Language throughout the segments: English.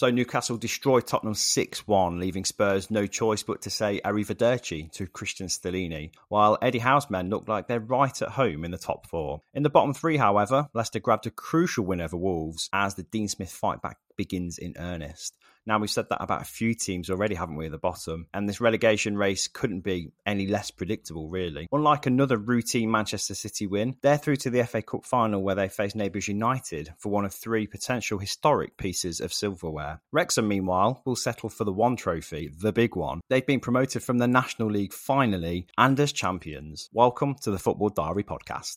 So Newcastle destroyed Tottenham 6-1, leaving Spurs no choice but to say arrivederci to Christian Stellini, while Eddie Howe's men looked like they're right at home in the top four. In the bottom three, however, Leicester grabbed a crucial win over Wolves as the Dean Smith fight back begins in earnest. Now, we've said that about a few teams already, haven't we, at the bottom? And this relegation race couldn't be any less predictable, really. Unlike another routine Manchester City win, they're through to the FA Cup final where they face neighbours United for one of three potential historic pieces of silverware. Wrexham, meanwhile, will settle for the one trophy, the big one. They've been promoted from the National League finally and as champions. Welcome to the Football Diary Podcast.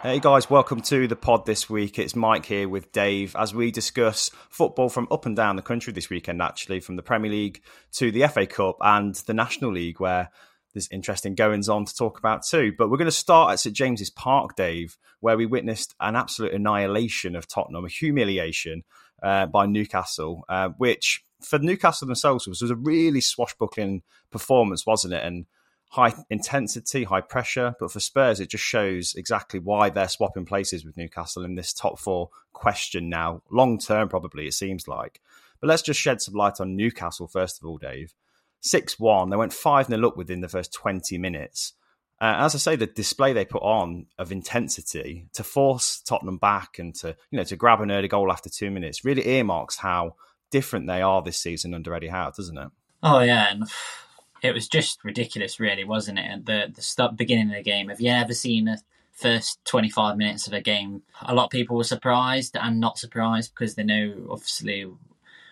Hey guys, welcome to the pod this week. It's Mike here with Dave as we discuss football from up and down the country this weekend, actually, from the Premier League to the FA Cup and the National League, where there's interesting goings on to talk about too. But we're going to start at St James's Park, Dave, where we witnessed an absolute annihilation of Tottenham, a humiliation by Newcastle, which for Newcastle themselves was a really swashbuckling performance, wasn't it? And high intensity, high pressure. But for Spurs, it just shows exactly why they're swapping places with Newcastle in this top four question now. Long term, probably, it seems like. But let's just shed some light on Newcastle, first of all, Dave. 6-1. They went 5-0 up within the first 20 minutes. As I say, the display they put on of intensity to force Tottenham back and to grab an early goal after 2 minutes really earmarks how different they are this season under Eddie Howe, doesn't it? Oh, yeah. It was just ridiculous, really, wasn't it? At the beginning of the game, have you ever seen the first 25 minutes of a game? A lot of people were surprised and not surprised because they know, obviously,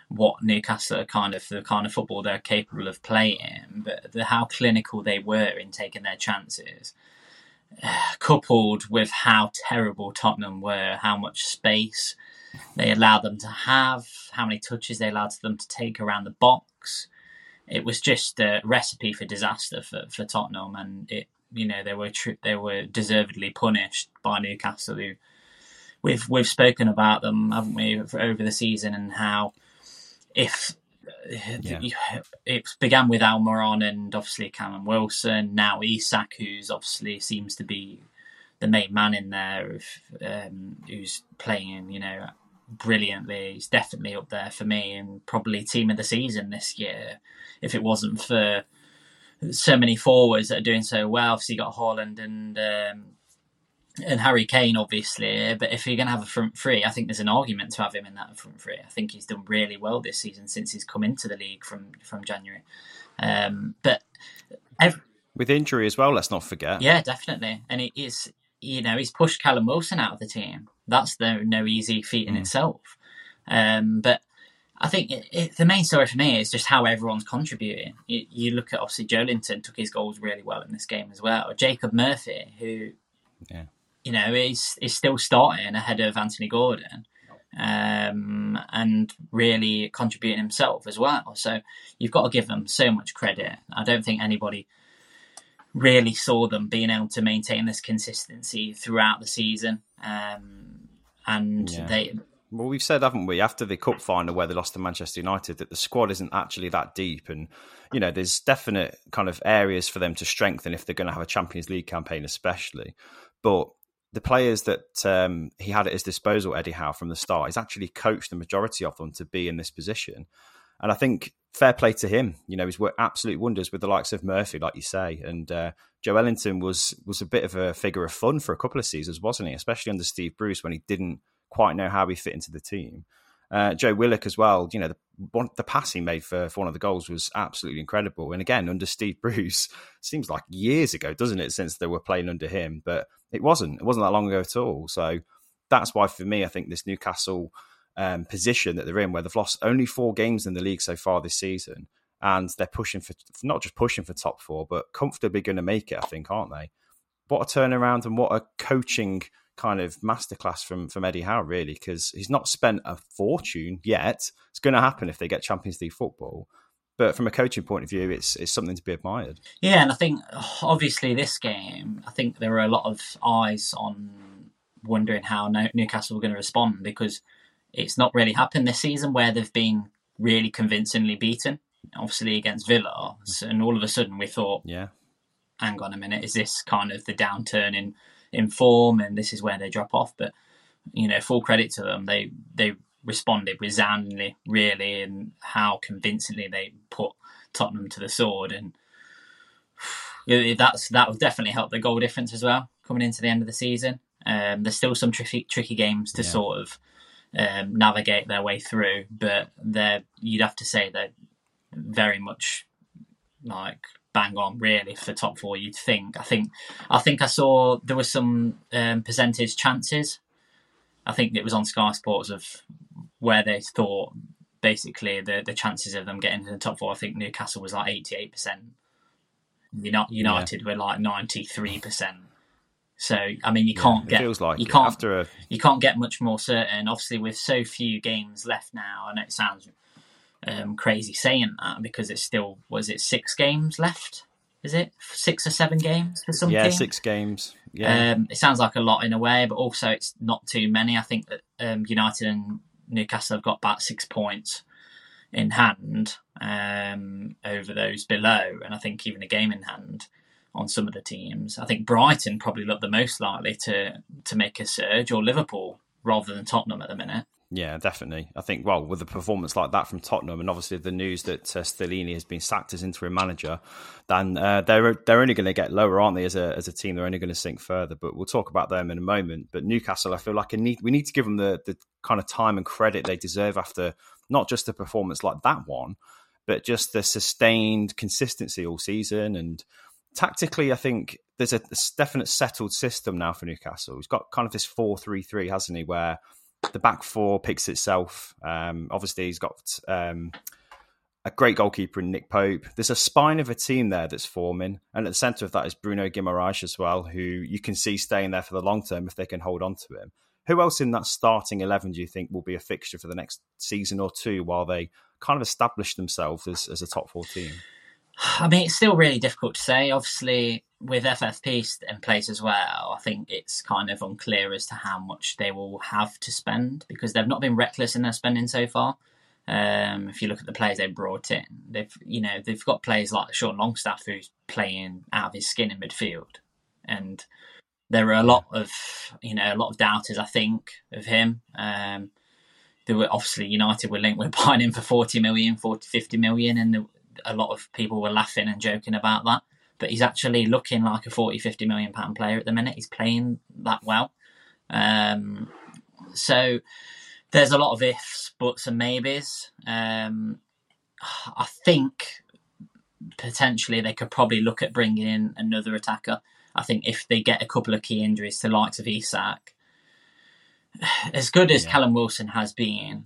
what Newcastle are the kind of football they're capable of playing, but how clinical they were in taking their chances, coupled with how terrible Tottenham were, how much space they allowed them to have, how many touches they allowed them to take around the box. It was just a recipe for disaster for Tottenham, and they were deservedly punished by Newcastle. Who we've spoken about them, haven't we, over the season, and how it began with Almiron and obviously Cameron Wilson, now Isak, who's obviously seems to be the main man in there, who's playing, brilliantly. He's definitely up there for me and probably team of the season this year if it wasn't for so many forwards that are doing so well. Obviously you got Haaland and Harry Kane, obviously, but if you're going to have a front three, I think there's an argument to have him in that front three. I think he's done really well this season since he's come into the league from January, but with injury as well, let's not forget. Yeah, definitely. And it is, he's pushed Callum Wilson out of the team. That's no easy feat in itself. But I think the main story for me is just how everyone's contributing. You look at, obviously, Joelinton took his goals really well in this game as well. Jacob Murphy, who, is still starting ahead of Anthony Gordon, and really contributing himself as well. So you've got to give them so much credit. I don't think anybody really saw them being able to maintain this consistency throughout the season. Well, we've said, haven't we, after the cup final where they lost to Manchester United, that the squad isn't actually that deep, and there's definite kind of areas for them to strengthen if they're going to have a Champions League campaign, especially. But the players that he had at his disposal, Eddie Howe, from the start, he's actually coached the majority of them to be in this position, and I think fair play to him. He's worked absolute wonders with the likes of Murphy, like you say, and Joelinton was a bit of a figure of fun for a couple of seasons, wasn't he? Especially under Steve Bruce when he didn't quite know how he fit into the team. Joe Willock as well, the pass he made for one of the goals was absolutely incredible. And again, under Steve Bruce, seems like years ago, doesn't it, since they were playing under him? But it wasn't. It wasn't that long ago at all. So that's why, for me, I think this Newcastle position that they're in, where they've lost only 4 games in the league so far this season, and they're not just pushing for top 4, but comfortably going to make it, I think, aren't they? What a turnaround and what a coaching kind of masterclass from Eddie Howe, really, because he's not spent a fortune yet. It's going to happen if they get Champions League football. But from a coaching point of view, it's something to be admired. Yeah, and I think, obviously, this game, I think there were a lot of eyes on wondering how Newcastle were going to respond, because it's not really happened this season where they've been really convincingly beaten. Obviously against Villa, and all of a sudden we thought, hang on a minute, is this kind of the downturn in in form, and this is where they drop off. But, you know, full credit to them. They responded resoundingly, really, and how convincingly they put Tottenham to the sword. And that would definitely help the goal difference as well coming into the end of the season. There's still some tricky games to sort of navigate their way through, but you'd have to say they're very much like bang on, really, for top four. You'd think. I think I saw there was some percentage chances. I think it was on Sky Sports of where they thought basically the chances of them getting into the top four. I think Newcastle was like 88%. United were like 93%. So I mean, you can't get much more certain. Obviously, with so few games left now, I know it sounds crazy saying that because it's still 6 games left. Is it 6 or 7 games for some teams? 6 games. Yeah, it sounds like a lot in a way, but also it's not too many. I think that United and Newcastle have got about 6 points in hand over those below, and I think even a game in hand on some of the teams. I think Brighton probably look the most likely to make a surge, or Liverpool rather than Tottenham at the minute. Yeah, definitely. I think, well, with a performance like that from Tottenham, and obviously the news that Stellini has been sacked as interim manager, then they're only going to get lower, aren't they? As a team, they're only going to sink further. But we'll talk about them in a moment. But Newcastle, I feel like we need to give them the kind of time and credit they deserve after not just a performance like that one, but just the sustained consistency all season. And tactically, I think there's a definite settled system now for Newcastle. He's got kind of this 4-3-3, hasn't he, where the back four picks itself. Obviously, he's got a great goalkeeper in Nick Pope. There's a spine of a team there that's forming. And at the centre of that is Bruno Guimaraes as well, who you can see staying there for the long term if they can hold on to him. Who else in that starting 11 do you think will be a fixture for the next season or two while they kind of establish themselves as a top four team? I mean, it's still really difficult to say. Obviously, with FFP in place as well, I think it's kind of unclear as to how much they will have to spend because they've not been reckless in their spending so far. If you look at the players they brought in, they've got players like Sean Longstaff who's playing out of his skin in midfield, and there were a lot of doubters, I think, of him. There were obviously United were linked with buying him for 40 million, 50 million, and a lot of people were laughing and joking about that. But he's actually looking like a 40, 50 million pound player at the minute. He's playing that well. So there's a lot of ifs, buts and maybes. I think potentially they could probably look at bringing in another attacker. I think if they get a couple of key injuries to the likes of Isak, as good as Callum Wilson has been,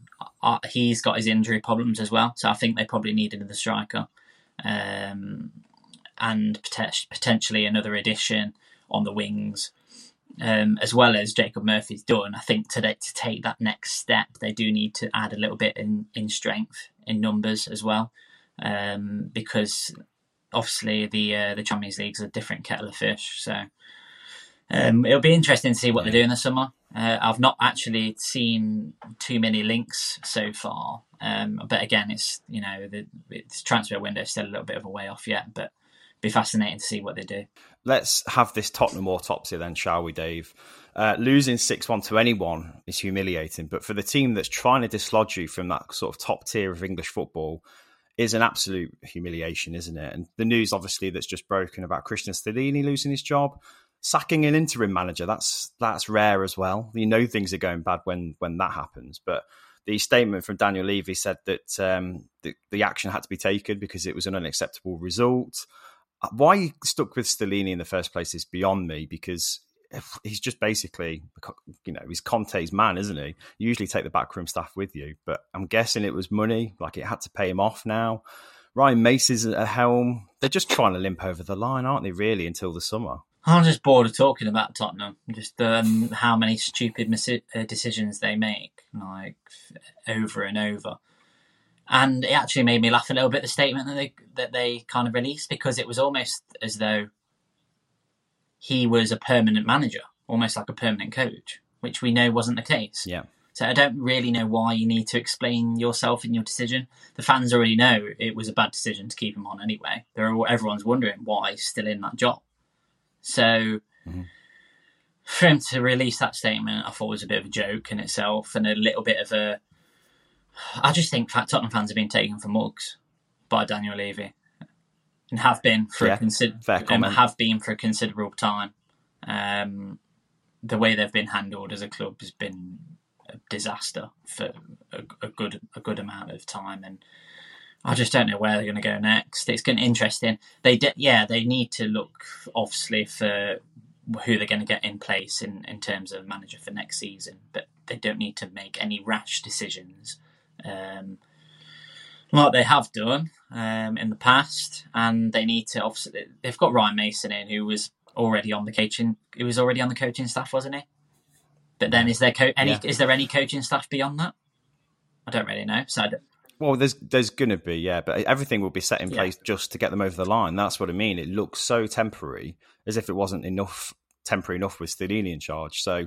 he's got his injury problems as well. So I think they probably need another striker. And potentially another addition on the wings, as well as Jacob Murphy's done. I think today to take that next step, they do need to add a little bit in strength, in numbers as well, because obviously the Champions League's a different kettle of fish. So it'll be interesting to see what they do in the summer. I've not actually seen too many links so far, but again, it's the transfer window's still a little bit of a way off yet, but. Be fascinating to see what they do. Let's have this Tottenham autopsy then, shall we, Dave? Losing 6-1 to anyone is humiliating, but for the team that's trying to dislodge you from that sort of top tier of English football is an absolute humiliation, isn't it? And the news, obviously, that's just broken about Christian Stellini losing his job, sacking an interim manager, that's rare as well. You know things are going bad when that happens, but the statement from Daniel Levy said that the action had to be taken because it was an unacceptable result. Why he stuck with Stellini in the first place is beyond me, because he's just basically, he's Conte's man, isn't he? You usually take the backroom staff with you, but I'm guessing it was money, like it had to pay him off now. Ryan Mace is at the helm. They're just trying to limp over the line, aren't they, really, until the summer? I'm just bored of talking about Tottenham, just how many stupid decisions they make, like over and over. And it actually made me laugh a little bit, the statement that they kind of released, because it was almost as though he was a permanent manager, almost like a permanent coach, which we know wasn't the case. Yeah. So I don't really know why you need to explain yourself and your decision. The fans already know it was a bad decision to keep him on anyway. Everyone's wondering why he's still in that job. So for him to release that statement, I thought was a bit of a joke in itself, and a little bit of a... I just think Tottenham fans have been taken for mugs by Daniel Levy, and have been for a considerable time. The way they've been handled as a club has been a disaster for a good amount of time, and I just don't know where they're going to go next. It's going to be interesting. They need to look obviously for who they're going to get in place in terms of manager for next season, but they don't need to make any rash decisions like they have done in the past. And they need to obviously, they've got Ryan Mason in, who was already on the coaching. He was already on the coaching staff, wasn't he? But then, is there any coaching staff beyond that? I don't really know. Well, there's going to be, yeah, but everything will be set in place just to get them over the line. That's what I mean. It looks so temporary, as if it wasn't temporary enough with Stellini in charge. So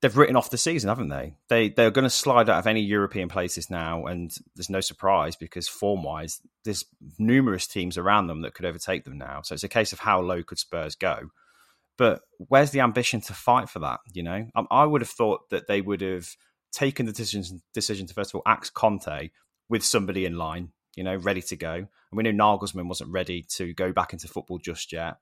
they've written off the season, haven't they? They're going to slide out of any European places now, and there's no surprise because form-wise, there's numerous teams around them that could overtake them now. So it's a case of how low could Spurs go? But where's the ambition to fight for that? You know, I would have thought that they would have taken the decision to, first of all, axe Conte with somebody in line, you know, ready to go. And we know Nagelsmann wasn't ready to go back into football just yet.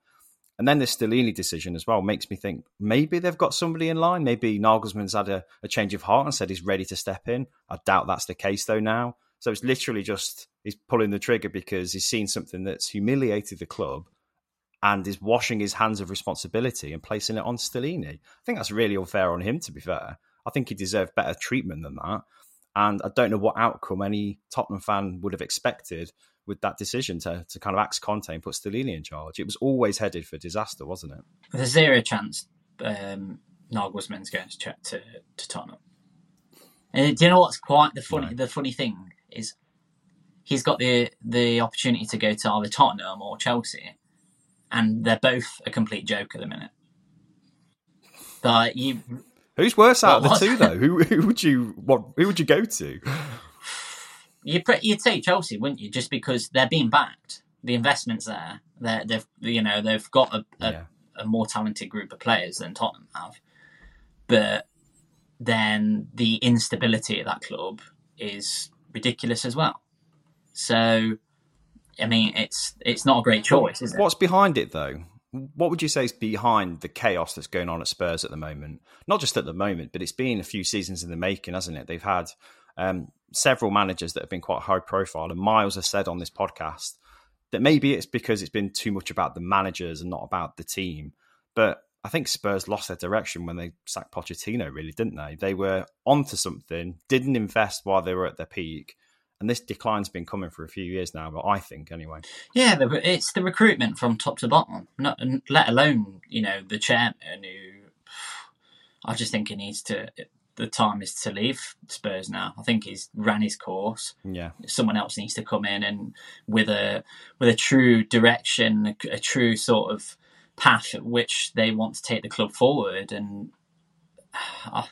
And then the Stellini decision as well makes me think maybe they've got somebody in line. Maybe Nagelsmann's had a change of heart and said he's ready to step in. I doubt that's the case though now. So it's literally just he's pulling the trigger because he's seen something that's humiliated the club and is washing his hands of responsibility and placing it on Stellini. I think that's really unfair on him, to be fair. I think he deserved better treatment than that. And I don't know what outcome any Tottenham fan would have expected with that decision to kind of axe Conte and put Stellini in charge. It was always headed for disaster, wasn't it? There's zero chance Nagelsmann's going to check to Tottenham. And do you know what's quite the funny thing is? He's got the opportunity to go to either Tottenham or Chelsea, and they're both a complete joke at the minute. Like you. Who's worse out of the two, though? Who would you go to? You'd say Chelsea, wouldn't you? Just because they're being backed, the investment's there. They've got a more talented group of players than Tottenham have, but then the instability of that club is ridiculous as well. So, I mean, it's not a great choice, is it? What's behind it, though? What would you say is behind the chaos that's going on at Spurs at the moment? Not just at the moment, but it's been a few seasons in the making, hasn't it? They've had several managers that have been quite high profile, and Miles has said on this podcast that maybe it's because it's been too much about the managers and not about the team. But I think Spurs lost their direction when they sacked Pochettino, really, didn't they? They were onto something, didn't invest while they were at their peak. And this decline's been coming for a few years now, but I think anyway. Yeah, it's the recruitment from top to bottom, let alone, you know, the chairman who... I just think he needs to... The time is to leave Spurs now. I think he's ran his course. Yeah. Someone else needs to come in and with a true direction, a true sort of path at which they want to take the club forward. And I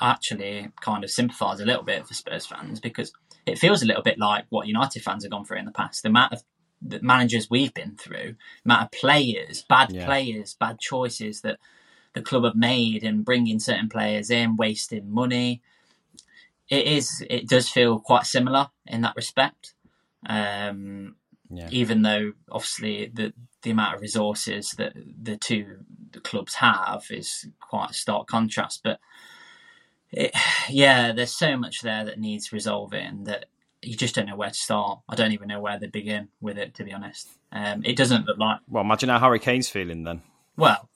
actually kind of sympathise a little bit for Spurs fans because it feels a little bit like what United fans have gone through in the past. The amount of the managers we've been through, the amount of players, bad choices that the club have made and bringing certain players in, wasting money. It does feel quite similar in that respect. Even though obviously the amount of resources that the two clubs have is quite a stark contrast, but there's so much there that needs resolving that you just don't know where to start. I don't even know where they begin with it, to be honest. It doesn't look like... Well, imagine how Harry Kane's feeling then. Well,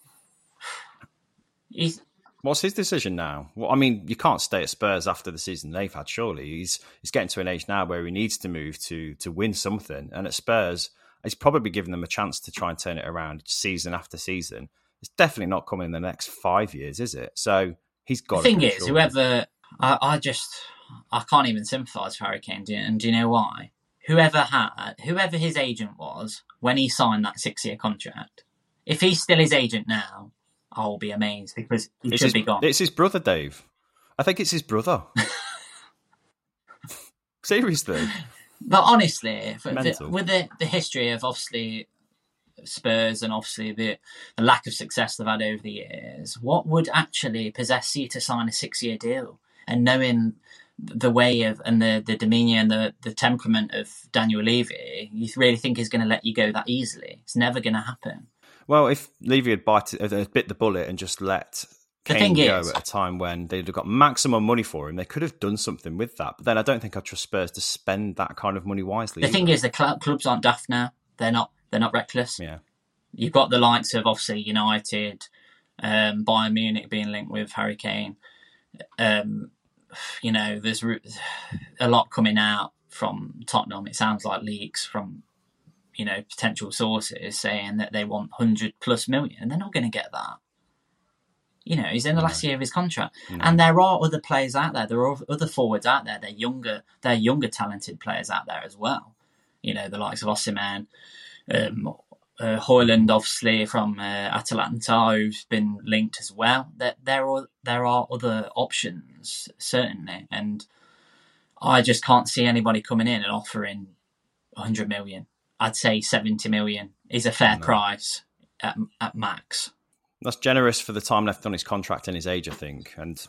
what's his decision now? Well, I mean, you can't stay at Spurs after the season they've had, surely. He's getting to an age now where he needs to move to win something. And at Spurs, he's probably given them a chance to try and turn it around season after season. It's definitely not coming in the next 5 years, is it? So... He's got. The thing is, sure. Whoever I can't even sympathise for Harry Kane, and do you know why? Whoever his agent was when he signed that 6-year contract, if he's still his agent now, I'll be amazed because he should be gone. It's his brother, Dave. I think it's his brother. Seriously. But honestly, with the history of obviously Spurs and obviously the lack of success they've had over the years, what would actually possess you to sign a 6-year deal? And knowing the way of and the demeanour and the temperament of Daniel Levy, you really think he's going to let you go that easily? It's never going to happen. Well, if Levy had bit the bullet and just let Kane go at a time when they'd have got maximum money for him, they could have done something with that. But then I don't think I trust Spurs to spend that kind of money wisely. The thing is, the clubs aren't daft now. They're not reckless. Yeah, you've got the likes of obviously United, Bayern Munich being linked with Harry Kane. There's a lot coming out from Tottenham. It sounds like leaks from potential sources saying that they want 100+ million, and they're not going to get that. He's in the last year of his contract. And there are other players out there. There are other forwards out there. They're younger, talented players out there as well. The likes of Osimhen, Højlund, obviously, from Atalanta, who's been linked as well. There are other options, certainly. And I just can't see anybody coming in and offering 100 million. I'd say 70 million is a fair price at max. That's generous for the time left on his contract and his age, I think. And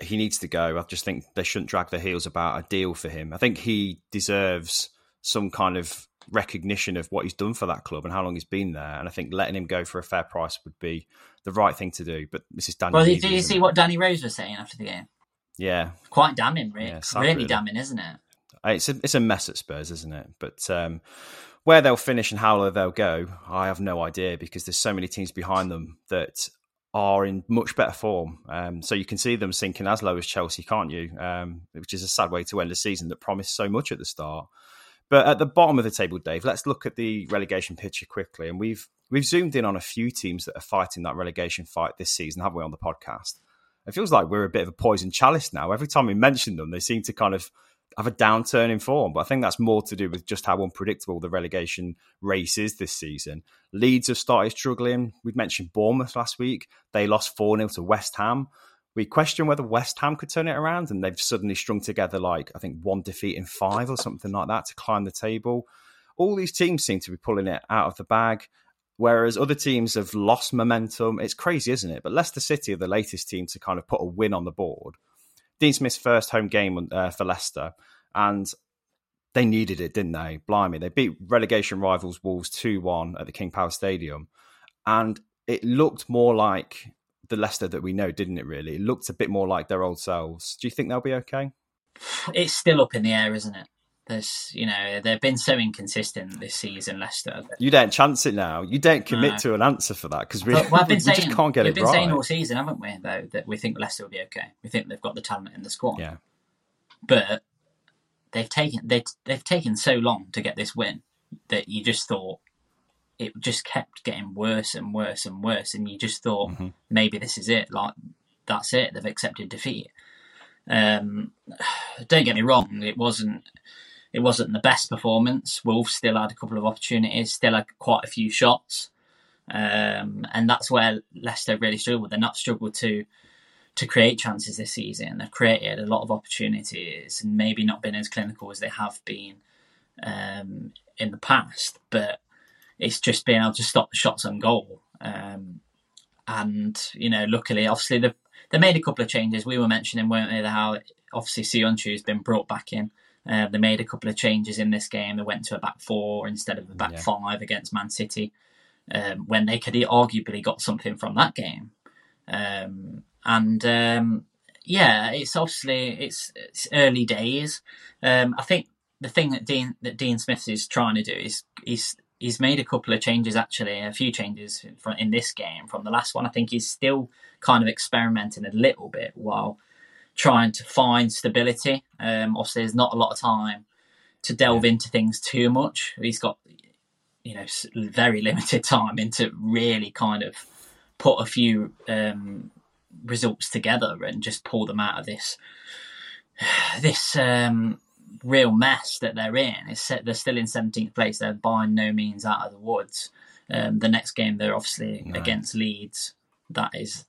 he needs to go. I just think they shouldn't drag their heels about a deal for him. I think he deserves some kind of recognition of what he's done for that club and how long he's been there. And I think letting him go for a fair price would be the right thing to do. But this is Danny. Well, did you see what Danny Rose was saying after the game? Yeah. Quite damning, Rick. Yeah, sadly, really damning, isn't it? It's a mess at Spurs, isn't it? But where they'll finish and how low they'll go, I have no idea, because there's so many teams behind them that are in much better form. So you can see them sinking as low as Chelsea, can't you? Which is a sad way to end a season that promised so much at the start. But at the bottom of the table, Dave, let's look at the relegation picture quickly. And we've zoomed in on a few teams that are fighting that relegation fight this season, haven't we, on the podcast? It feels like we're a bit of a poisoned chalice now. Every time we mention them, they seem to kind of have a downturn in form, but I think that's more to do with just how unpredictable the relegation race is this season. Leeds have started struggling. We've mentioned Bournemouth last week. They lost 4-0 to West Ham. We question whether West Ham could turn it around, and they've suddenly strung together, like, I think 1 defeat in 5 or something like that to climb the table. All these teams seem to be pulling it out of the bag, whereas other teams have lost momentum. It's crazy, isn't it? But Leicester City are the latest team to kind of put a win on the board. Dean Smith's first home game for Leicester, and they needed it, didn't they? Blimey. They beat relegation rivals Wolves 2-1 at the King Power Stadium, and it looked more like the Leicester that we know, didn't it, really? It looked a bit more like their old selves. Do you think they'll be okay? It's still up in the air, isn't it? There's, they've been so inconsistent this season, Leicester. You don't chance it now. You don't commit to an answer for that, because we just can't get it right. We've been saying all season, haven't we, though, that we think Leicester will be okay. We think they've got the talent in the squad. Yeah. But they've taken so long to get this win that you just thought it just kept getting worse and worse and worse, and you just thought maybe this is it. Like, that's it. They've accepted defeat. Don't get me wrong. It wasn't the best performance. Wolves still had a couple of opportunities, still had quite a few shots. And that's where Leicester really struggled. They've not struggled to create chances this season. They've created a lot of opportunities and maybe not been as clinical as they have been in the past. But it's just being able to stop the shots on goal. Luckily, obviously, they made a couple of changes. We were mentioning, weren't they, how obviously Söyüncü has been brought back in. They made a couple of changes in this game. They went to a back four instead of a back five against Man City, when they could have arguably got something from that game. It's obviously it's early days. I think the thing that Dean Smith is trying to do is he's made a couple of changes, actually, a few changes in this game from the last one. I think he's still kind of experimenting a little bit while trying to find stability. Obviously, there's not a lot of time to delve into things too much. He's got, very limited time into really kind of put a few results together and just pull them out of this real mess that they're in. They're still in 17th place. They're by no means out of the woods. The next game, they're obviously against Leeds. That is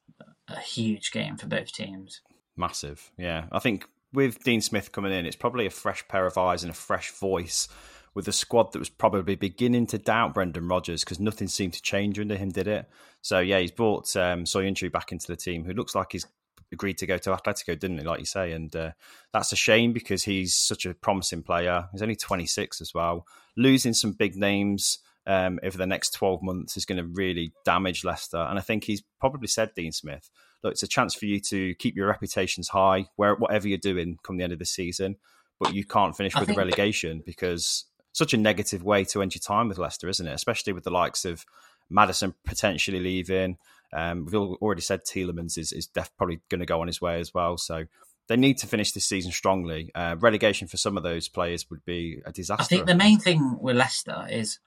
a huge game for both teams. Massive, yeah. I think with Dean Smith coming in, it's probably a fresh pair of eyes and a fresh voice with a squad that was probably beginning to doubt Brendan Rodgers because nothing seemed to change under him, did it? So, yeah, he's brought Söyüncü back into the team, who looks like he's agreed to go to Atletico, didn't he, like you say? And that's a shame because he's such a promising player. He's only 26 as well. Losing some big names over the next 12 months is going to really damage Leicester. And I think he's probably said, Dean Smith, look, it's a chance for you to keep your reputations high, whatever you're doing come the end of the season, but you can't finish with a relegation, because such a negative way to end your time with Leicester, isn't it? Especially with the likes of Maddison potentially leaving. We've already said Tielemans is probably going to go on his way as well. So they need to finish this season strongly. Relegation for some of those players would be a disaster. I think the main thing with Leicester is,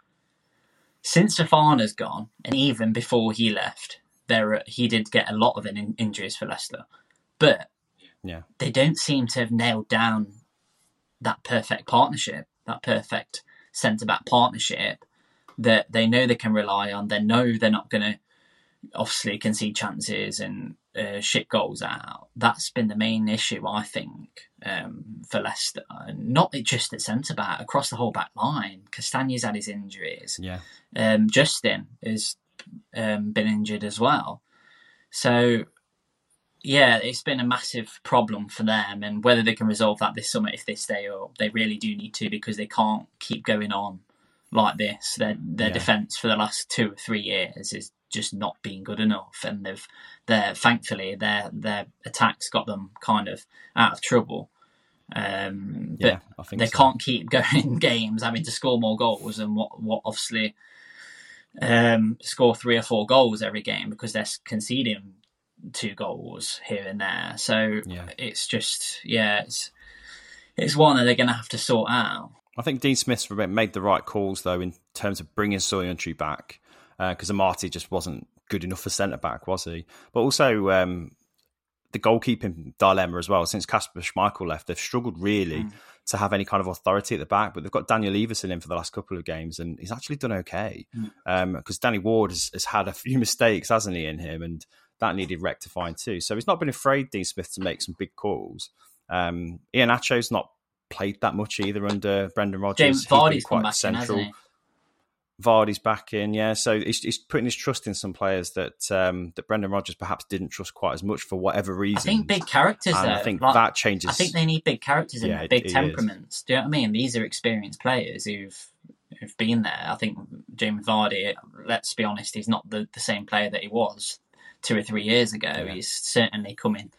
since Fafana's gone, and even before he left, he did get a lot of injuries for Leicester. But they don't seem to have nailed down that perfect partnership, that perfect centre-back partnership that they know they can rely on. They know they're not going to obviously concede chances and ship goals out. That's been the main issue, I think, for Leicester. Not just at centre-back, across the whole back line. Castagna's had his injuries. Yeah. Justin has been injured as well. So, yeah, it's been a massive problem for them. And whether they can resolve that this summer if they stay up, they really do need to, because they can't keep going on like this. Their defence for the last 2 or 3 years is just not been good enough, and thankfully their attacks got them kind of out of trouble. But they can't keep going games having to score more goals, and what obviously score 3 or 4 goals every game because they're conceding 2 goals here and there. So it's just it's one that they're going to have to sort out. I think Dean Smith's made the right calls though in terms of bringing Söyüncü back. Because Amati just wasn't good enough for centre-back, was he? But also the goalkeeping dilemma as well. Since Kasper Schmeichel left, they've struggled really to have any kind of authority at the back, but they've got Daniel Everson in for the last couple of games, and he's actually done okay. Because Danny Ward has had a few mistakes, hasn't he, in him, and that needed rectifying too. So he's not been afraid, Dean Smith, to make some big calls. Iheanacho's not played that much either under Brendan Rodgers. James Vardy's quite back central. In, hasn't he? Vardy's back in, so he's putting his trust in some players that that Brendan Rodgers perhaps didn't trust quite as much for whatever reason. I think big characters, and though. I think that changes. I think they need big characters and big temperaments. Do you know what I mean? These are experienced players who've been there. I think James Vardy, let's be honest, he's not the same player that he was 2 or 3 years ago. Yeah. He's certainly coming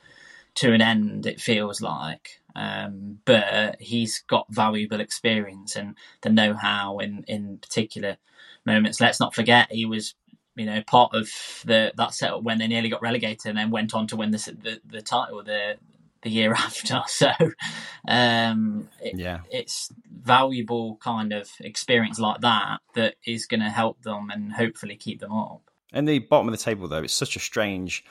to an end, it feels like. But he's got valuable experience and the know-how in particular moments. Let's not forget he was, part of that setup when they nearly got relegated and then went on to win the title the year after. So it's valuable kind of experience like that is going to help them and hopefully keep them up. And the bottom of the table, though, it's such a strange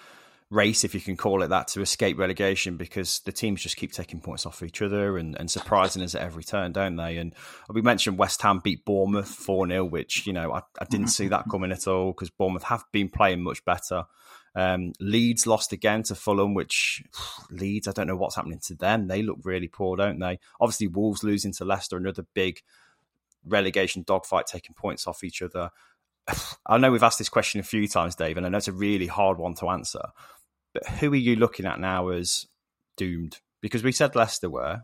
race, if you can call it that, to escape relegation, because the teams just keep taking points off each other and surprising us at every turn, don't they? And we mentioned West Ham beat Bournemouth 4-0, which, I didn't see that coming at all, because Bournemouth have been playing much better. Leeds lost again to Fulham, which Leeds, I don't know what's happening to them. They look really poor, don't they? Obviously, Wolves losing to Leicester, another big relegation dogfight, taking points off each other. I know we've asked this question a few times, Dave, and I know it's a really hard one to answer. But who are you looking at now as doomed? Because we said Leicester were.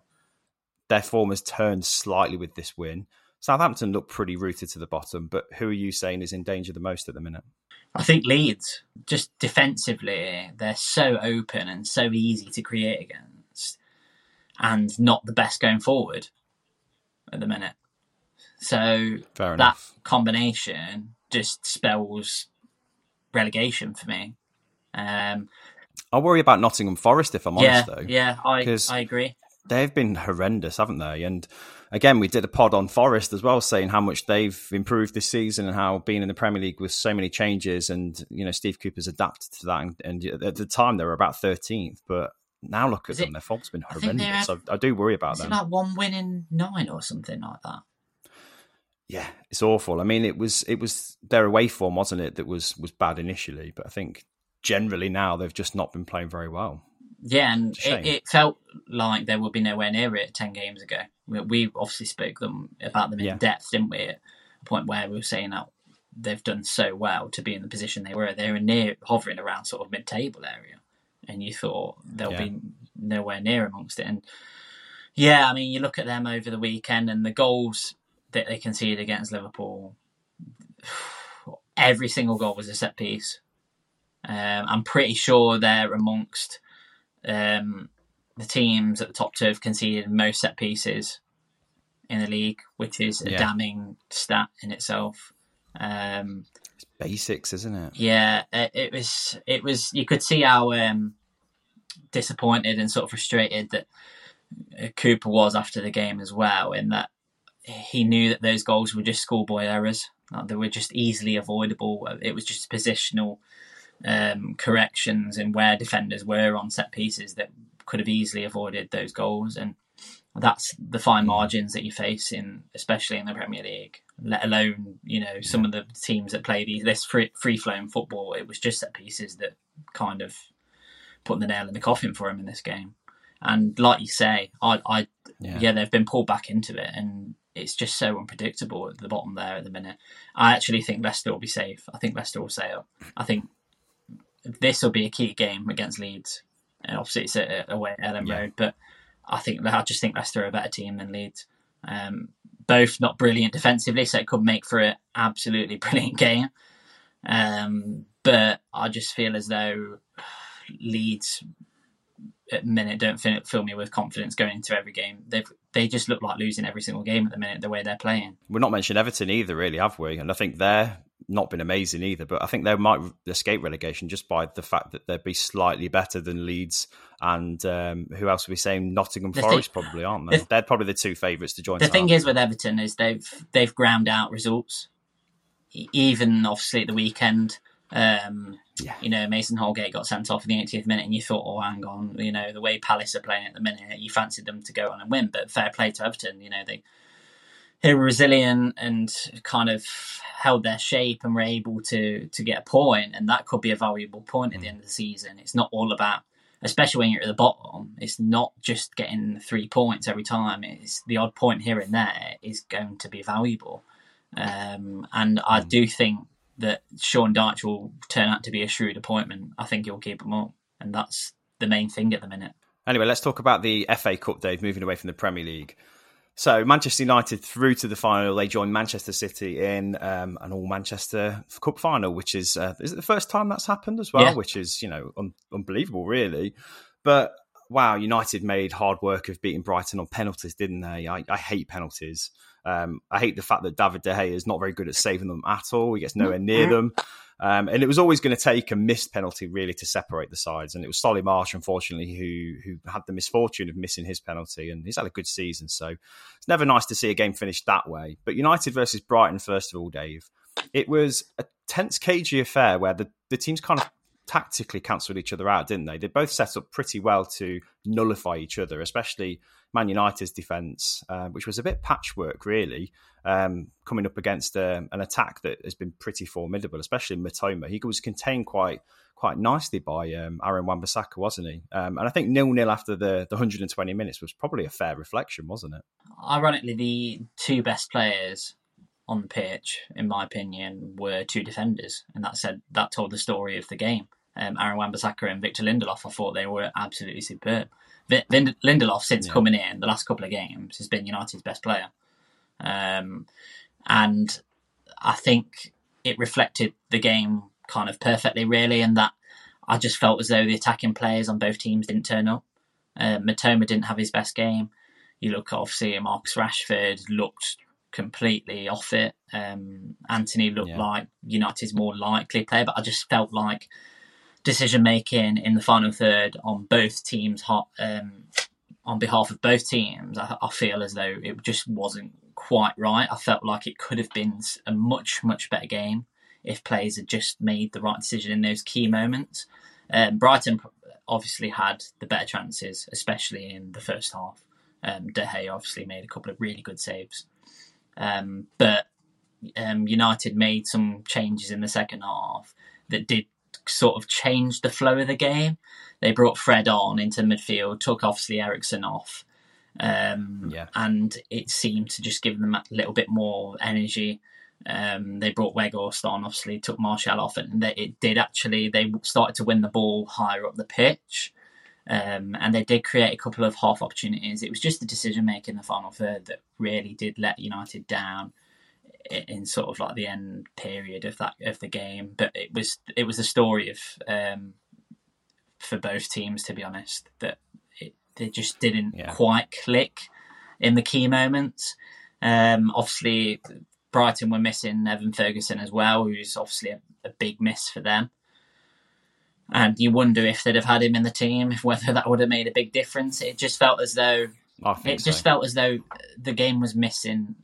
Their form has turned slightly with this win. Southampton looked pretty rooted to the bottom, but who are you saying is in danger the most at the minute? I think Leeds. Just defensively, they're so open and so easy to create against, and not the best going forward at the minute. So that combination just spells relegation for me. I worry about Nottingham Forest, if I'm honest, though. Yeah, I agree. They've been horrendous, haven't they? And again, we did a pod on Forest as well, saying how much they've improved this season and how being in the Premier League with so many changes and, Steve Cooper's adapted to that. And at the time, they were about 13th. But now look at them. Their form's been horrendous. I do worry about them. It's like 1 win in 9 or something like that. Yeah, it's awful. I mean, it was their away form, wasn't it, that was bad initially, but I think generally now they've just not been playing very well. Yeah, and it felt like they would be nowhere near it 10 games ago. We obviously spoke about them in depth, didn't we, at a point where we were saying that they've done so well to be in the position they were. They were near hovering around sort of mid-table area, and you thought they'll be nowhere near amongst it. And yeah, I mean, you look at them over the weekend and the goals that they conceded against Liverpool, every single goal was a set piece. I'm pretty sure they're amongst the teams at the top two have conceded most set pieces in the league, which is a damning stat in itself. It's basics, isn't it? Yeah, it was. You could see how disappointed and sort of frustrated that Cooper was after the game as well, in that he knew that those goals were just schoolboy errors. Like, they were just easily avoidable. It was just positional corrections and where defenders were on set pieces that could have easily avoided those goals. And that's the fine margins that you face in, especially in the Premier League, let alone, you know, some of the teams that play this free-flowing football. It was just set pieces that kind of put the nail in the coffin for him in this game. And like you say, they've been pulled back into it, and it's just so unpredictable at the bottom there at the minute. I actually think Leicester will be safe. I think Leicester will sail. I think this will be a key game against Leeds. And obviously, it's away at Ellen Road, but I just think Leicester are a better team than Leeds. Both not brilliant defensively, so it could make for an absolutely brilliant game. But I just feel as though Leeds at the minute don't fill me with confidence going into every game. They just look like losing every single game at the minute, the way they're playing. We've not mentioned Everton either, really, have we? And I think they're not been amazing either, but I think they might escape relegation just by the fact that they'd be slightly better than Leeds and who else would be saying Nottingham Forest probably, aren't they? They're probably the two favourites to join. The thing is with Everton is they've ground out results. Even obviously at the weekend, you know, Mason Holgate got sent off in the 80th minute and you thought, oh, hang on, you know, the way Palace are playing at the minute, you fancied them to go on and win, but fair play to Everton, you know, they were resilient and kind of held their shape and were able to get a point, and that could be a valuable point at the end of the season. It's not all about, especially when you're at the bottom, it's not just getting 3 points every time. It's the odd point here and there is going to be valuable. And I do think that Sean Dyche will turn out to be a shrewd appointment. I think he'll keep him up, and that's the main thing at the minute. Anyway, let's talk about the FA Cup, Dave, moving away from the Premier League. So Manchester United through to the final. They joined Manchester City in an all-Manchester Cup final, which is it the first time that's happened as well? Yeah. Which is, you know, unbelievable, really. But, wow, United made hard work of beating Brighton on penalties, didn't they? I hate penalties. I hate the fact that David De Gea is not very good at saving them at all. He gets nowhere near them. And it was always going to take a missed penalty, really, to separate the sides. And it was Solly Marsh, unfortunately, who had the misfortune of missing his penalty. And he's had a good season, so it's never nice to see a game finished that way. But United versus Brighton, first of all, Dave, it was a tense, cagey affair where the teams kind of tactically cancelled each other out, didn't they? They both set up pretty well to nullify each other, especially Man United's defence, which was a bit patchwork, really, coming up against an attack that has been pretty formidable, especially Mitoma. He was contained quite nicely by Aaron Wan-Bissaka, wasn't he? And I think 0-0 after the 120 minutes was probably a fair reflection, wasn't it? Ironically, the two best players on the pitch, in my opinion, were two defenders, and that told the story of the game. Aaron Wan-Bissaka and Victor Lindelof, I thought they were absolutely superb. Lindelof, since coming in the last couple of games, has been United's best player, and I think it reflected the game kind of perfectly, really, in that I just felt as though the attacking players on both teams didn't turn up. Mitoma didn't have his best game. You look, obviously, at Marcus Rashford, looked completely off it. Antony looked like United's more likely player, but I just felt like decision making in the final third on both teams, on behalf of both teams, I feel as though it just wasn't quite right. I felt like it could have been a much, much better game if players had just made the right decision in those key moments. Brighton obviously had the better chances, especially in the first half. De Gea obviously made a couple of really good saves. But United made some changes in the second half that did sort of changed the flow of the game. They brought Fred on into midfield, took obviously Eriksen off, and it seemed to just give them a little bit more energy. They brought Weghorst on, obviously took Martial off, and they started to win the ball higher up the pitch, and they did create a couple of half opportunities. It was just the decision making in the final third that really did let United down in sort of like the end period of the game. But it was the story of for both teams, to be honest, that they just didn't quite click in the key moments. Obviously, Brighton were missing Evan Ferguson as well, who's obviously a big miss for them. And you wonder if they'd have had him in the team, whether that would have made a big difference. It just felt as though the game was missing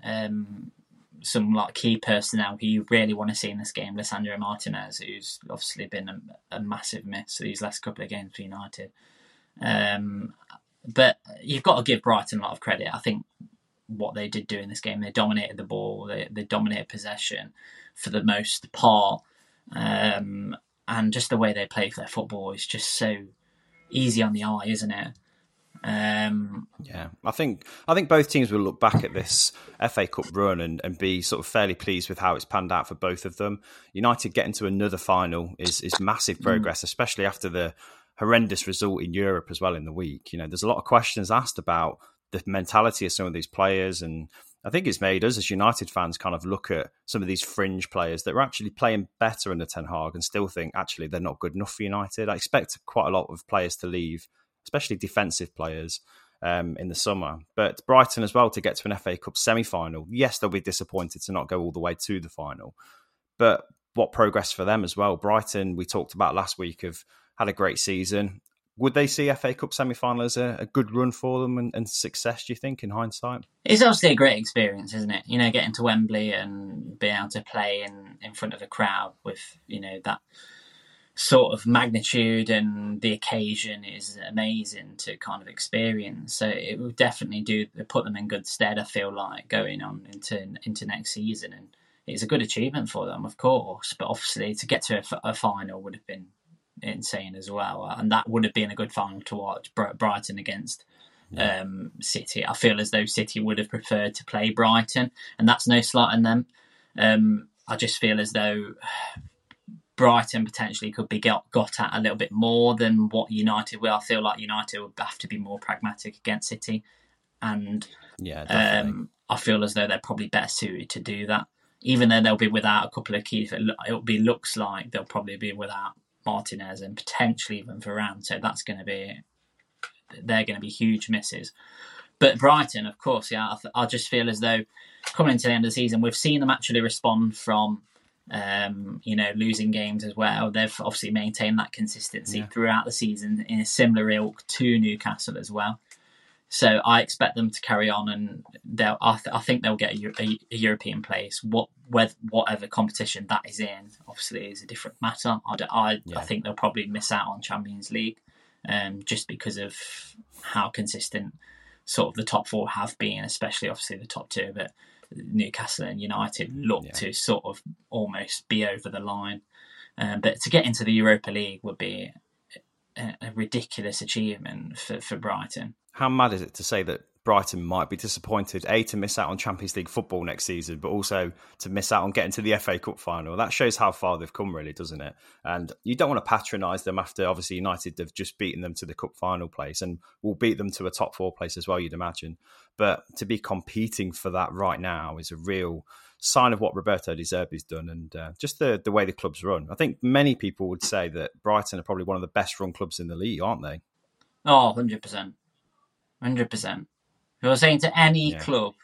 some like key personnel who you really want to see in this game. Lisandro Martinez, who's obviously been a massive miss these last couple of games for United. But you've got to give Brighton a lot of credit. I think what they did do in this game, they dominated the ball, they dominated possession for the most part. And just the way they play for their football is just so easy on the eye, isn't it? I think both teams will look back at this FA Cup run and be sort of fairly pleased with how it's panned out for both of them. United getting to another final is massive progress, especially after the horrendous result in Europe as well in the week. You know, there's a lot of questions asked about the mentality of some of these players, and I think it's made us as United fans kind of look at some of these fringe players that are actually playing better under Ten Hag and still think actually they're not good enough for United. I expect quite a lot of players to leave, especially defensive players, in the summer. But Brighton as well, to get to an FA Cup semi-final, yes, they'll be disappointed to not go all the way to the final. But what progress for them as well. Brighton, we talked about last week, have had a great season. Would they see FA Cup semi-final as a good run for them and success, do you think, in hindsight? It's obviously a great experience, isn't it? You know, getting to Wembley and being able to play in front of a crowd with, you know, that sort of magnitude and the occasion is amazing to kind of experience. So it will definitely do put them in good stead, I feel like, going on into next season. And it's a good achievement for them, of course. But obviously to get to a final would have been insane as well, and that would have been a good final to watch. Brighton against City. I feel as though City would have preferred to play Brighton, and that's no slight on them. I just feel as though Brighton potentially could be got at a little bit more than what United will. I feel like United would have to be more pragmatic against City, and I feel as though they're probably better suited to do that. Even though they'll be without a couple of keys, looks like they'll probably be without Martinez and potentially even Varane. So that's going to be, they're going to be huge misses. But Brighton, of course, I just feel as though coming into the end of the season, we've seen them actually respond from losing games as well. They've obviously maintained that consistency throughout the season in a similar ilk to Newcastle as well. So I expect them to carry on, and I think they'll get a European place. Whatever competition that is in, obviously, is a different matter. I think they'll probably miss out on Champions League, just because of how consistent sort of the top four have been, especially obviously the top two. But Newcastle and United look to sort of almost be over the line. But to get into the Europa League would be a ridiculous achievement for Brighton. How mad is it to say that Brighton might be disappointed, A, to miss out on Champions League football next season, but also to miss out on getting to the FA Cup final? That shows how far they've come, really, doesn't it? And you don't want to patronise them after, obviously, United have just beaten them to the Cup final place and will beat them to a top four place as well, you'd imagine. But to be competing for that right now is a real sign of what Roberto Di Zerbi's done, and just the way the club's run. I think many people would say that Brighton are probably one of the best-run clubs in the league, aren't they? Oh, 100%. 100%. If I was saying to any club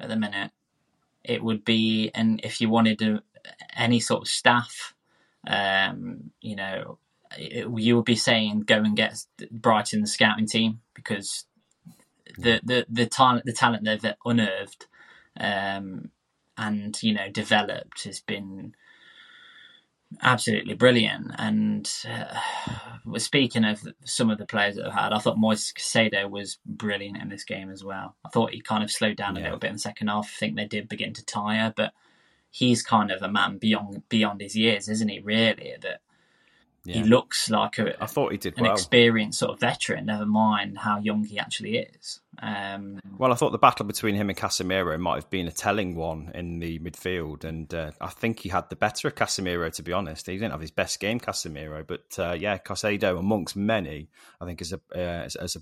at the minute, it would be, and if you wanted any sort of staff, you would be saying go and get Brighton's scouting team, because the talent they've unearthed and developed has been absolutely brilliant. And speaking of some of the players that have had, I thought Moises Caicedo was brilliant in this game as well. I thought he kind of slowed down a little bit in the second half. I think they did begin to tire, but he's kind of a man beyond his years, isn't he, really? That He looks like I thought he did an experienced sort of veteran, never mind how young he actually is. Well, I thought the battle between him and Casemiro might have been a telling one in the midfield, and I think he had the better of Casemiro, to be honest. He didn't have his best game, Casemiro, but Caicedo, amongst many, I think is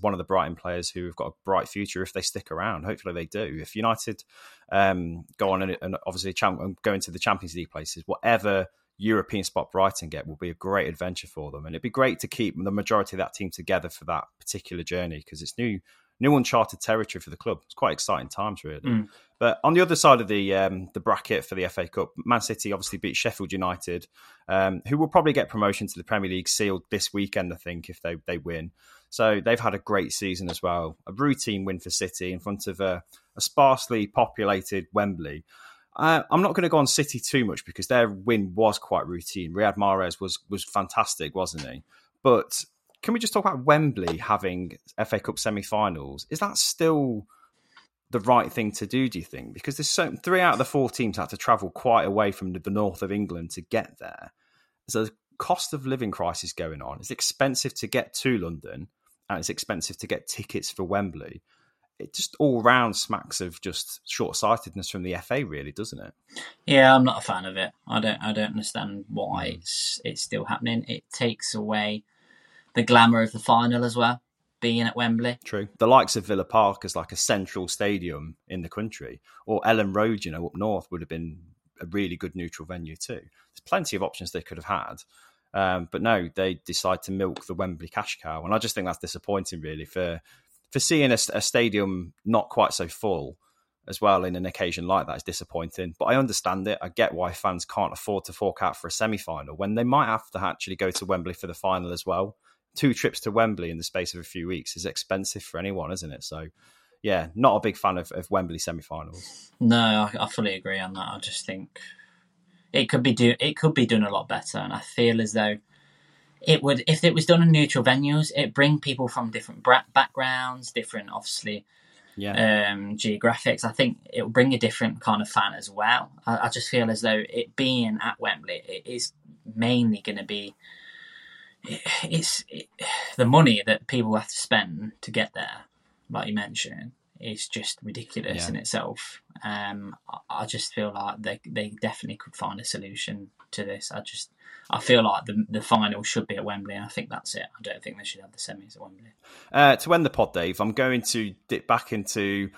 one of the Brighton players who have got a bright future if they stick around. Hopefully they do. If United go on and obviously go into the Champions League places, whatever European spot Brighton get will be a great adventure for them, and it'd be great to keep the majority of that team together for that particular journey, because it's new uncharted territory for the club. It's quite exciting times, really. But on the other side of the bracket for the FA Cup, Man City obviously beat Sheffield United, who will probably get promotion to the Premier League sealed this weekend, I think, if they win. So they've had a great season as well. A routine win for City in front of a sparsely populated Wembley. I'm not going to go on City too much because their win was quite routine. Riyad Mahrez was fantastic, wasn't he? But can we just talk about Wembley having FA Cup semi-finals? Is that still the right thing to do, do you think? Because there's three out of the four teams had to travel quite away from the north of England to get there. So the cost of living crisis going on. It's expensive to get to London and it's expensive to get tickets for Wembley. It just all round smacks of just short-sightedness from the FA, really, doesn't it? Yeah, I'm not a fan of it. I don't understand why it's still happening. It takes away the glamour of the final as well, being at Wembley. True. The likes of Villa Park as like a central stadium in the country, or Ellen Road, up north would have been a really good neutral venue too. There's plenty of options they could have had. But no, they decide to milk the Wembley cash cow. And I just think that's disappointing, really, for seeing a stadium not quite so full as well in an occasion like that is disappointing. But I understand it. I get why fans can't afford to fork out for a semi-final when they might have to actually go to Wembley for the final as well. 2 trips to Wembley in the space of a few weeks is expensive for anyone, isn't it? So, yeah, not a big fan of Wembley semi-finals. No, I fully agree on that. I just think it could be done a lot better. And I feel as though it would, if it was done in neutral venues, it'd bring people from different backgrounds, different, obviously, geographics. I think it will bring a different kind of fan as well. I just feel as though it being at Wembley, it is mainly going to be the money that people have to spend to get there, like you mentioned, is just ridiculous in itself. I just feel like they definitely could find a solution to this. I feel like the final should be at Wembley, and I think that's it. I don't think they should have the semis at Wembley. To end the pod, Dave, I'm going to dip back into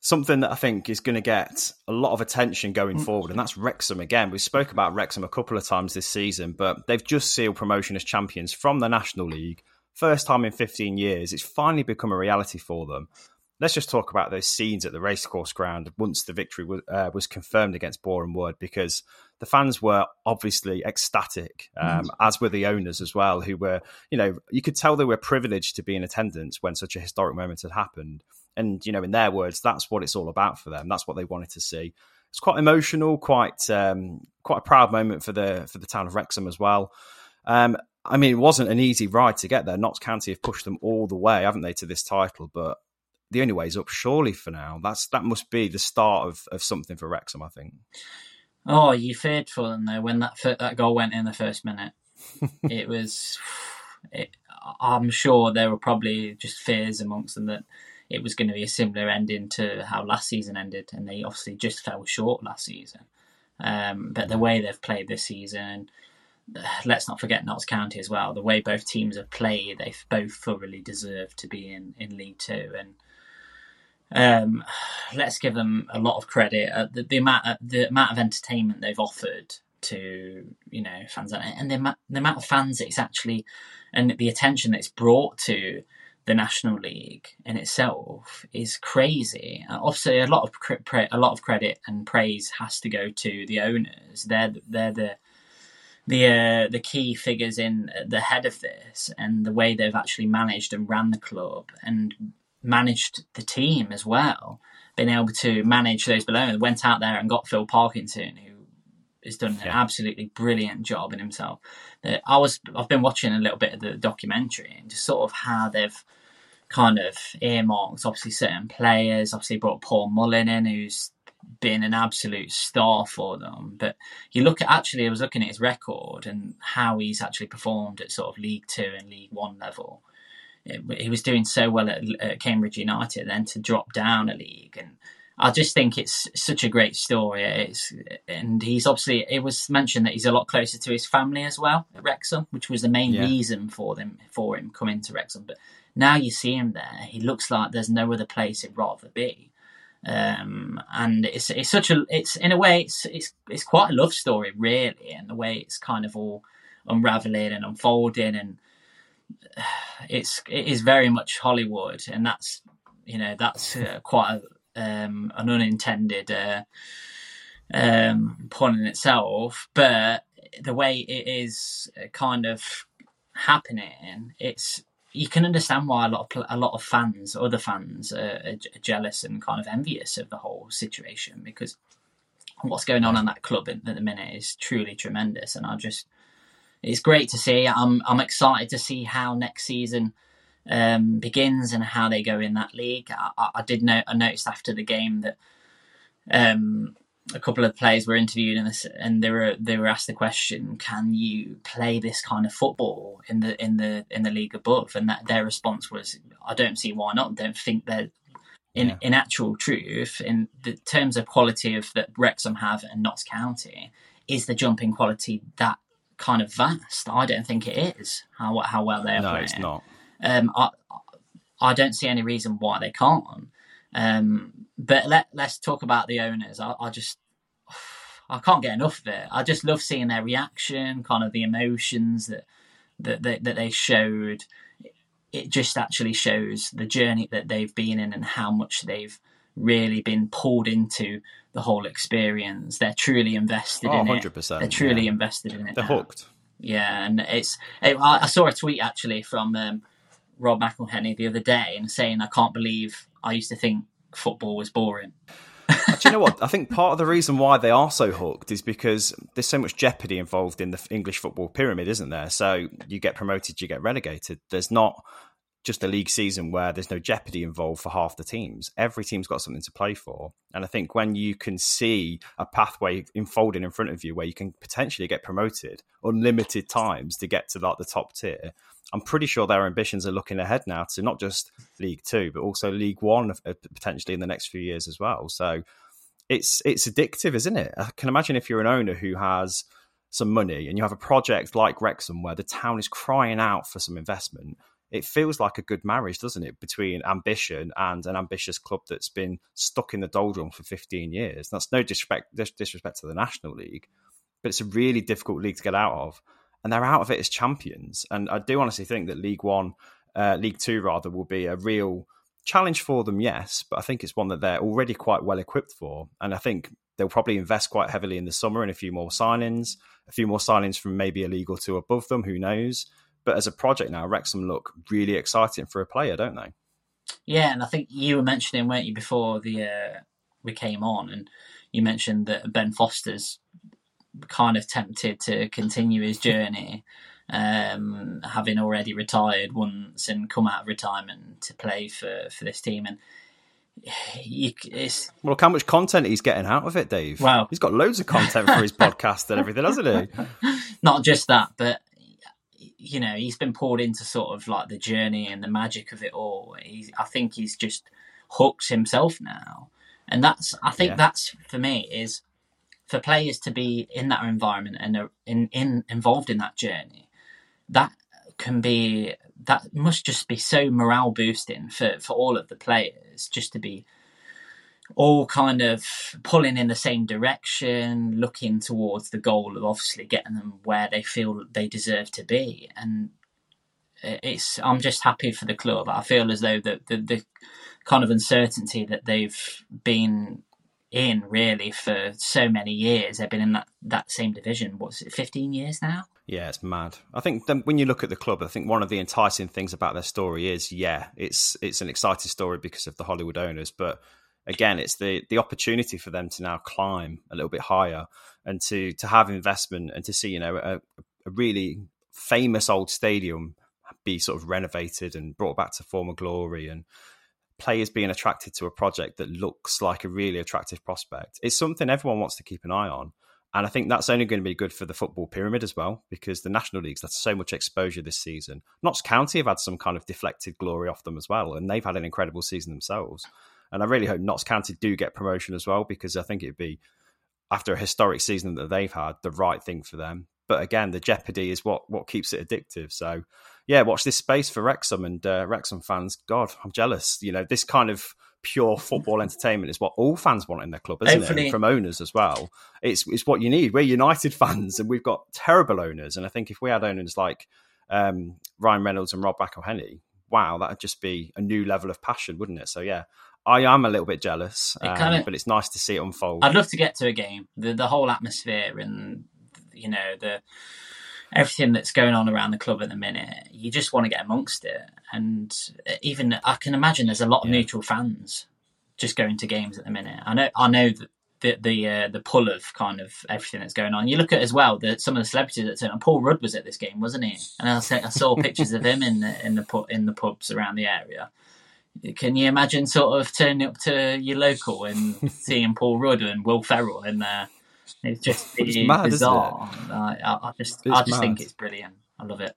something that I think is going to get a lot of attention going forward, and that's Wrexham again. We spoke about Wrexham a couple of times this season, but they've just sealed promotion as champions from the National League. First time in 15 years. It's finally become a reality for them. Let's just talk about those scenes at the racecourse ground once the victory was confirmed against Boreham Wood, because the fans were obviously ecstatic, as were the owners as well, who were, you could tell they were privileged to be in attendance when such a historic moment had happened. And, in their words, that's what it's all about for them. That's what they wanted to see. It's quite emotional, quite a proud moment for the town of Wrexham as well. It wasn't an easy ride to get there. Notts County have pushed them all the way, haven't they, to this title, but the only way is up, surely, for now. That must be the start of something for Wrexham, I think. Oh, you feared for them, though, when that goal went in the first minute. It was... I'm sure there were probably just fears amongst them that it was going to be a similar ending to how last season ended, and they obviously just fell short last season. But the way they've played this season, and let's not forget Notts County as well, the way both teams have played, they've both thoroughly deserved to be in League Two, and let's give them a lot of credit. The amount of entertainment they've offered to fans, and the amount of fans it's actually, and the attention that it's brought to the National League in itself is crazy. Obviously, a lot of credit and praise has to go to the owners. They're the key figures in the head of this, and the way they've actually managed and ran the club and managed the team as well, been able to manage those below, and went out there and got Phil Parkinson, who has done an absolutely brilliant job in himself. I've been watching a little bit of the documentary and just sort of how they've kind of earmarked obviously certain players, obviously brought Paul Mullin in, who's been an absolute star for them. But you look at, actually, I was looking at his record and how he's actually performed at sort of League Two and League One level. He was doing so well at Cambridge United, and then to drop down a league. And I just think it's such a great story. And he's obviously, it was mentioned that he's a lot closer to his family as well at Wrexham, which was the main reason for him coming to Wrexham. But now you see him there, he looks like there's no other place he'd rather be. And it's such a, it's in a way, it's quite a love story really, and the way it's kind of all unraveling and unfolding, and it is very much Hollywood, and that's quite an unintended pun in itself. But the way it is kind of happening, it's, you can understand why a lot of fans, other fans, are jealous and kind of envious of the whole situation, because what's going on in that club at the minute is truly tremendous. And it's great to see. I'm excited to see how next season begins and how they go in that league. I noticed after the game that a couple of players were interviewed and they were asked the question, can you play this kind of football in the league above? And that their response was, I don't see why not. I don't think they're in actual truth, in the terms of quality of that Wrexham have and Notts County, is the jumping quality that kind of vast? I don't think it is, how well they are playing. No, it's not. I don't see any reason why they can't. But let's talk about the owners. I can't get enough of it. I just love seeing their reaction, kind of the emotions that they showed. It just actually shows the journey that they've been in and how much they've really been pulled into the whole experience. They're truly invested in it. 100%. They're truly invested in it. They're hooked. Yeah, and I saw a tweet actually from Rob McElhenney the other day, and saying, I can't believe I used to think football was boring. Do you know what? I think part of the reason why they are so hooked is because there's so much jeopardy involved in the English football pyramid, isn't there? So you get promoted, you get relegated. There's not just a league season where there's no jeopardy involved for half the teams. Every team's got something to play for. And I think when you can see a pathway unfolding in front of you where you can potentially get promoted unlimited times to get to like the top tier, I'm pretty sure their ambitions are looking ahead now to not just League Two, but also League One potentially in the next few years as well. So it's addictive, isn't it? I can imagine if you're an owner who has some money and you have a project like Wrexham where the town is crying out for some investment, it feels like a good marriage, doesn't it, between ambition and an ambitious club that's been stuck in the doldrums for 15 years. That's no disrespect to the National League, but it's a really difficult league to get out of. And they're out of it as champions. And I do honestly think that League Two will be a real challenge for them, yes. But I think it's one that they're already quite well equipped for. And I think they'll probably invest quite heavily in the summer in a few more signings from maybe a league or two above them, who knows. But as a project now, Wrexham look really exciting for a player, don't they? Yeah, and I think you were mentioning, weren't you, before we came on, and you mentioned that Ben Foster's kind of tempted to continue his journey, having already retired once and come out of retirement to play for this team. And look how much content he's getting out of it, Dave. Well, he's got loads of content for his podcast and everything, hasn't he? Not just that, but you know, he's been poured into sort of like the journey and the magic of it all. I think he's just hooked himself now, and that's for me is, for players to be in that environment and involved in that journey, that must just be so morale boosting for all of the players, just to be all kind of pulling in the same direction, looking towards the goal of obviously getting them where they feel they deserve to be. And I'm just happy for the club. I feel as though that the kind of uncertainty that they've been in really for so many years, they've been in that same division, 15 years now? Yeah, it's mad. I think when you look at the club, I think one of the enticing things about their story is, it's an exciting story because of the Hollywood owners, but again, it's the opportunity for them to now climb a little bit higher and to have investment and to see, you know, a really famous old stadium be sort of renovated and brought back to former glory, and players being attracted to a project that looks like a really attractive prospect. It's something everyone wants to keep an eye on. And I think that's only going to be good for the football pyramid as well, because the National League's had so much exposure this season. Notts County have had some kind of deflected glory off them as well, and they've had an incredible season themselves. And I really hope Notts County do get promotion as well, because I think it'd be, after a historic season that they've had, the right thing for them. But again, the jeopardy is what keeps it addictive. So, yeah, watch this space for Wrexham and Wrexham fans. God, I'm jealous. You know, this kind of pure football entertainment is what all fans want in their club, isn't it? And from owners as well. It's what you need. We're United fans and we've got terrible owners. And I think if we had owners like Ryan Reynolds and Rob McElhenney, wow, that would just be a new level of passion, wouldn't it? So, yeah. I am a little bit jealous, but it's nice to see it unfold. I'd love to get to a game. The whole atmosphere and, you know, the everything that's going on around the club at the minute, you just want to get amongst it. And even I can imagine there's a lot of neutral fans just going to games at the minute. I know that the pull of kind of everything that's going on. You look at as well that some of the celebrities that turned on. Paul Rudd was at this game, wasn't he? And I saw pictures of him in the pubs around the area. Can you imagine sort of turning up to your local and seeing Paul Rudd and Will Ferrell in there? It's just bizarre. Isn't it? I just think it's brilliant. I love it.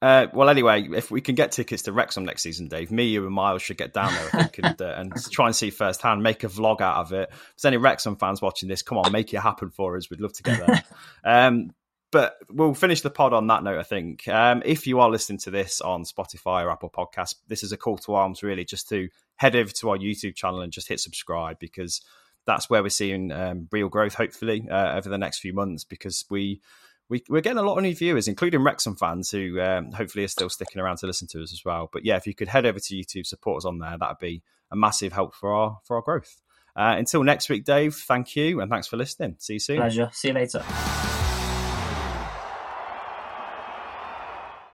Well, anyway, if we can get tickets to Wrexham next season, Dave, me, you and Miles should get down there, I think, and try and see firsthand, make a vlog out of it. If there's any Wrexham fans watching this, come on, make it happen for us. We'd love to get there. But we'll finish the pod on that note, I think. If you are listening to this on Spotify or Apple Podcasts, this is a call to arms, really, just to head over to our YouTube channel and just hit subscribe, because that's where we're seeing real growth, hopefully, over the next few months, because we're getting a lot of new viewers, including Wrexham fans, who hopefully are still sticking around to listen to us as well. But yeah, if you could head over to YouTube, support us on there, that would be a massive help for our growth. Until next week, Dave, thank you, and thanks for listening. See you soon. Pleasure. See you later.